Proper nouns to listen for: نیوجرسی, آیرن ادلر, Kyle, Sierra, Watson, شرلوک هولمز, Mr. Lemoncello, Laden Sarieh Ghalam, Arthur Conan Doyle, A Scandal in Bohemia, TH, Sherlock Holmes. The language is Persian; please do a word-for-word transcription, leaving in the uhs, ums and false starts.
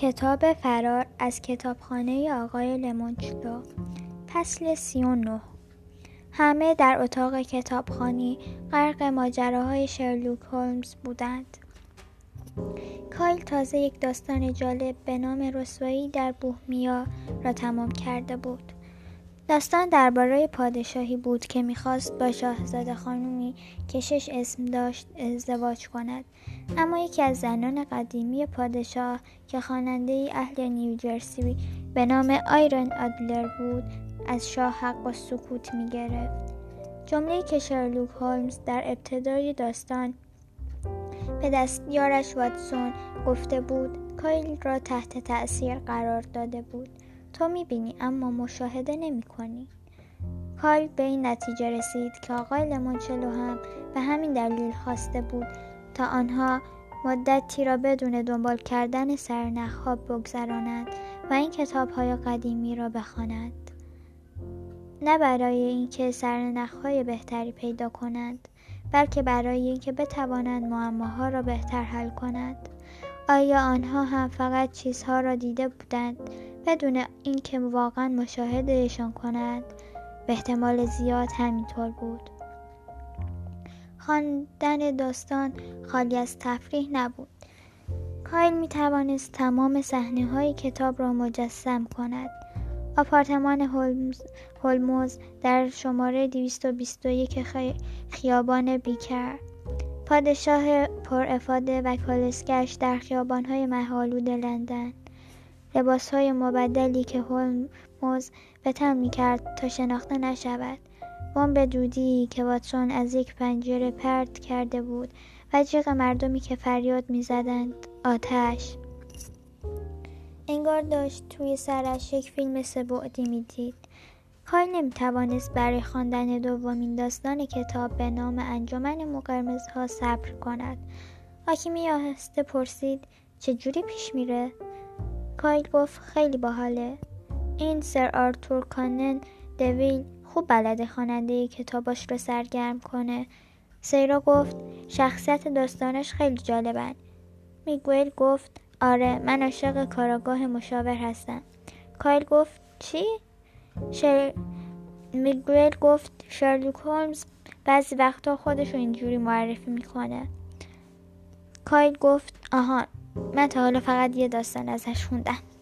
کتاب فرار از کتابخانه ی آقای لمونچلو، فصل سی و نه. همه در اتاق کتابخانی غرق ماجراهای شرلوک هولمز بودند. کایل تازه یک داستان جالب به نام رسوایی در بوهمیا را تمام کرده بود. داستان درباره پادشاهی بود که می‌خواست با شاهزاده خانومی که شش اسم داشت ازدواج کند، اما یکی از زنان قدیمی پادشاه که خواننده‌ای اهل نیوجرسی به نام آیرن ادلر بود، از شاه حق و سکوت می‌گرفت. جمله‌ای که شرلوک هولمز در ابتدای داستان به دستیارش واتسون گفته بود، کایل را تحت تأثیر قرار داده بود. تو میبینی اما مشاهده نمی کنی. کایل به این نتیجه رسید که آقای لمونچلو هم به همین دلیل خواسته بود تا آنها مدتی را بدون دنبال کردن سرنخ‌ها بگذرانند و این کتاب‌های قدیمی را بخوانند، نه برای اینکه سرنخ‌های بهتری پیدا کنند، بلکه برای اینکه بتوانند معماها را بهتر حل کنند. آیا آنها هم فقط چیزها را دیده بودند بدون اینکه واقعا مشاهدهشان کنند؟ به احتمال زیاد همینطور بود. خواندن داستان خالی از تفریح نبود. کایل میتوانست تمام صحنه‌های کتاب را مجسم کند. آپارتمان هولمز, هولمز در شماره دویست و بیست و یک خیابان بیکر. پادشاه پرافاده و کالسکش در خیابان‌های مه‌آلود لندن. لباس‌های مبدلی که هولمز به تن می‌کرد تا شناخته نشود. بمب دودی که واتسون از یک پنجره پرت کرده بود و جیغ مردمی که فریاد می‌زدند آتش. انگار داشت توی سرش یک فیلم سه‌بعدی می‌دید. کایل نمی‌توانست برای خواندن دومین داستان کتاب به نام انجمن موقرمزها صبر کند. حاکمی آهسته پرسید چجوری پیش میره؟ کایل گفت خیلی باحاله. این سر آرتور کانن دویل خوب بلده خواننده کتاباش رو سرگرم کنه. سیرا گفت شخصیت داستانش خیلی جالبن. میگوئل گفت آره، من عاشق کاراگاه مشاور هستم. کایل گفت چی؟ شر... میگوئل گفت شرلوک هولمز بعضی وقتا خودش رو اینجوری معرفی میکنه. کایل گفت آها، من تا حالا فقط یه داستان ازش خوندم.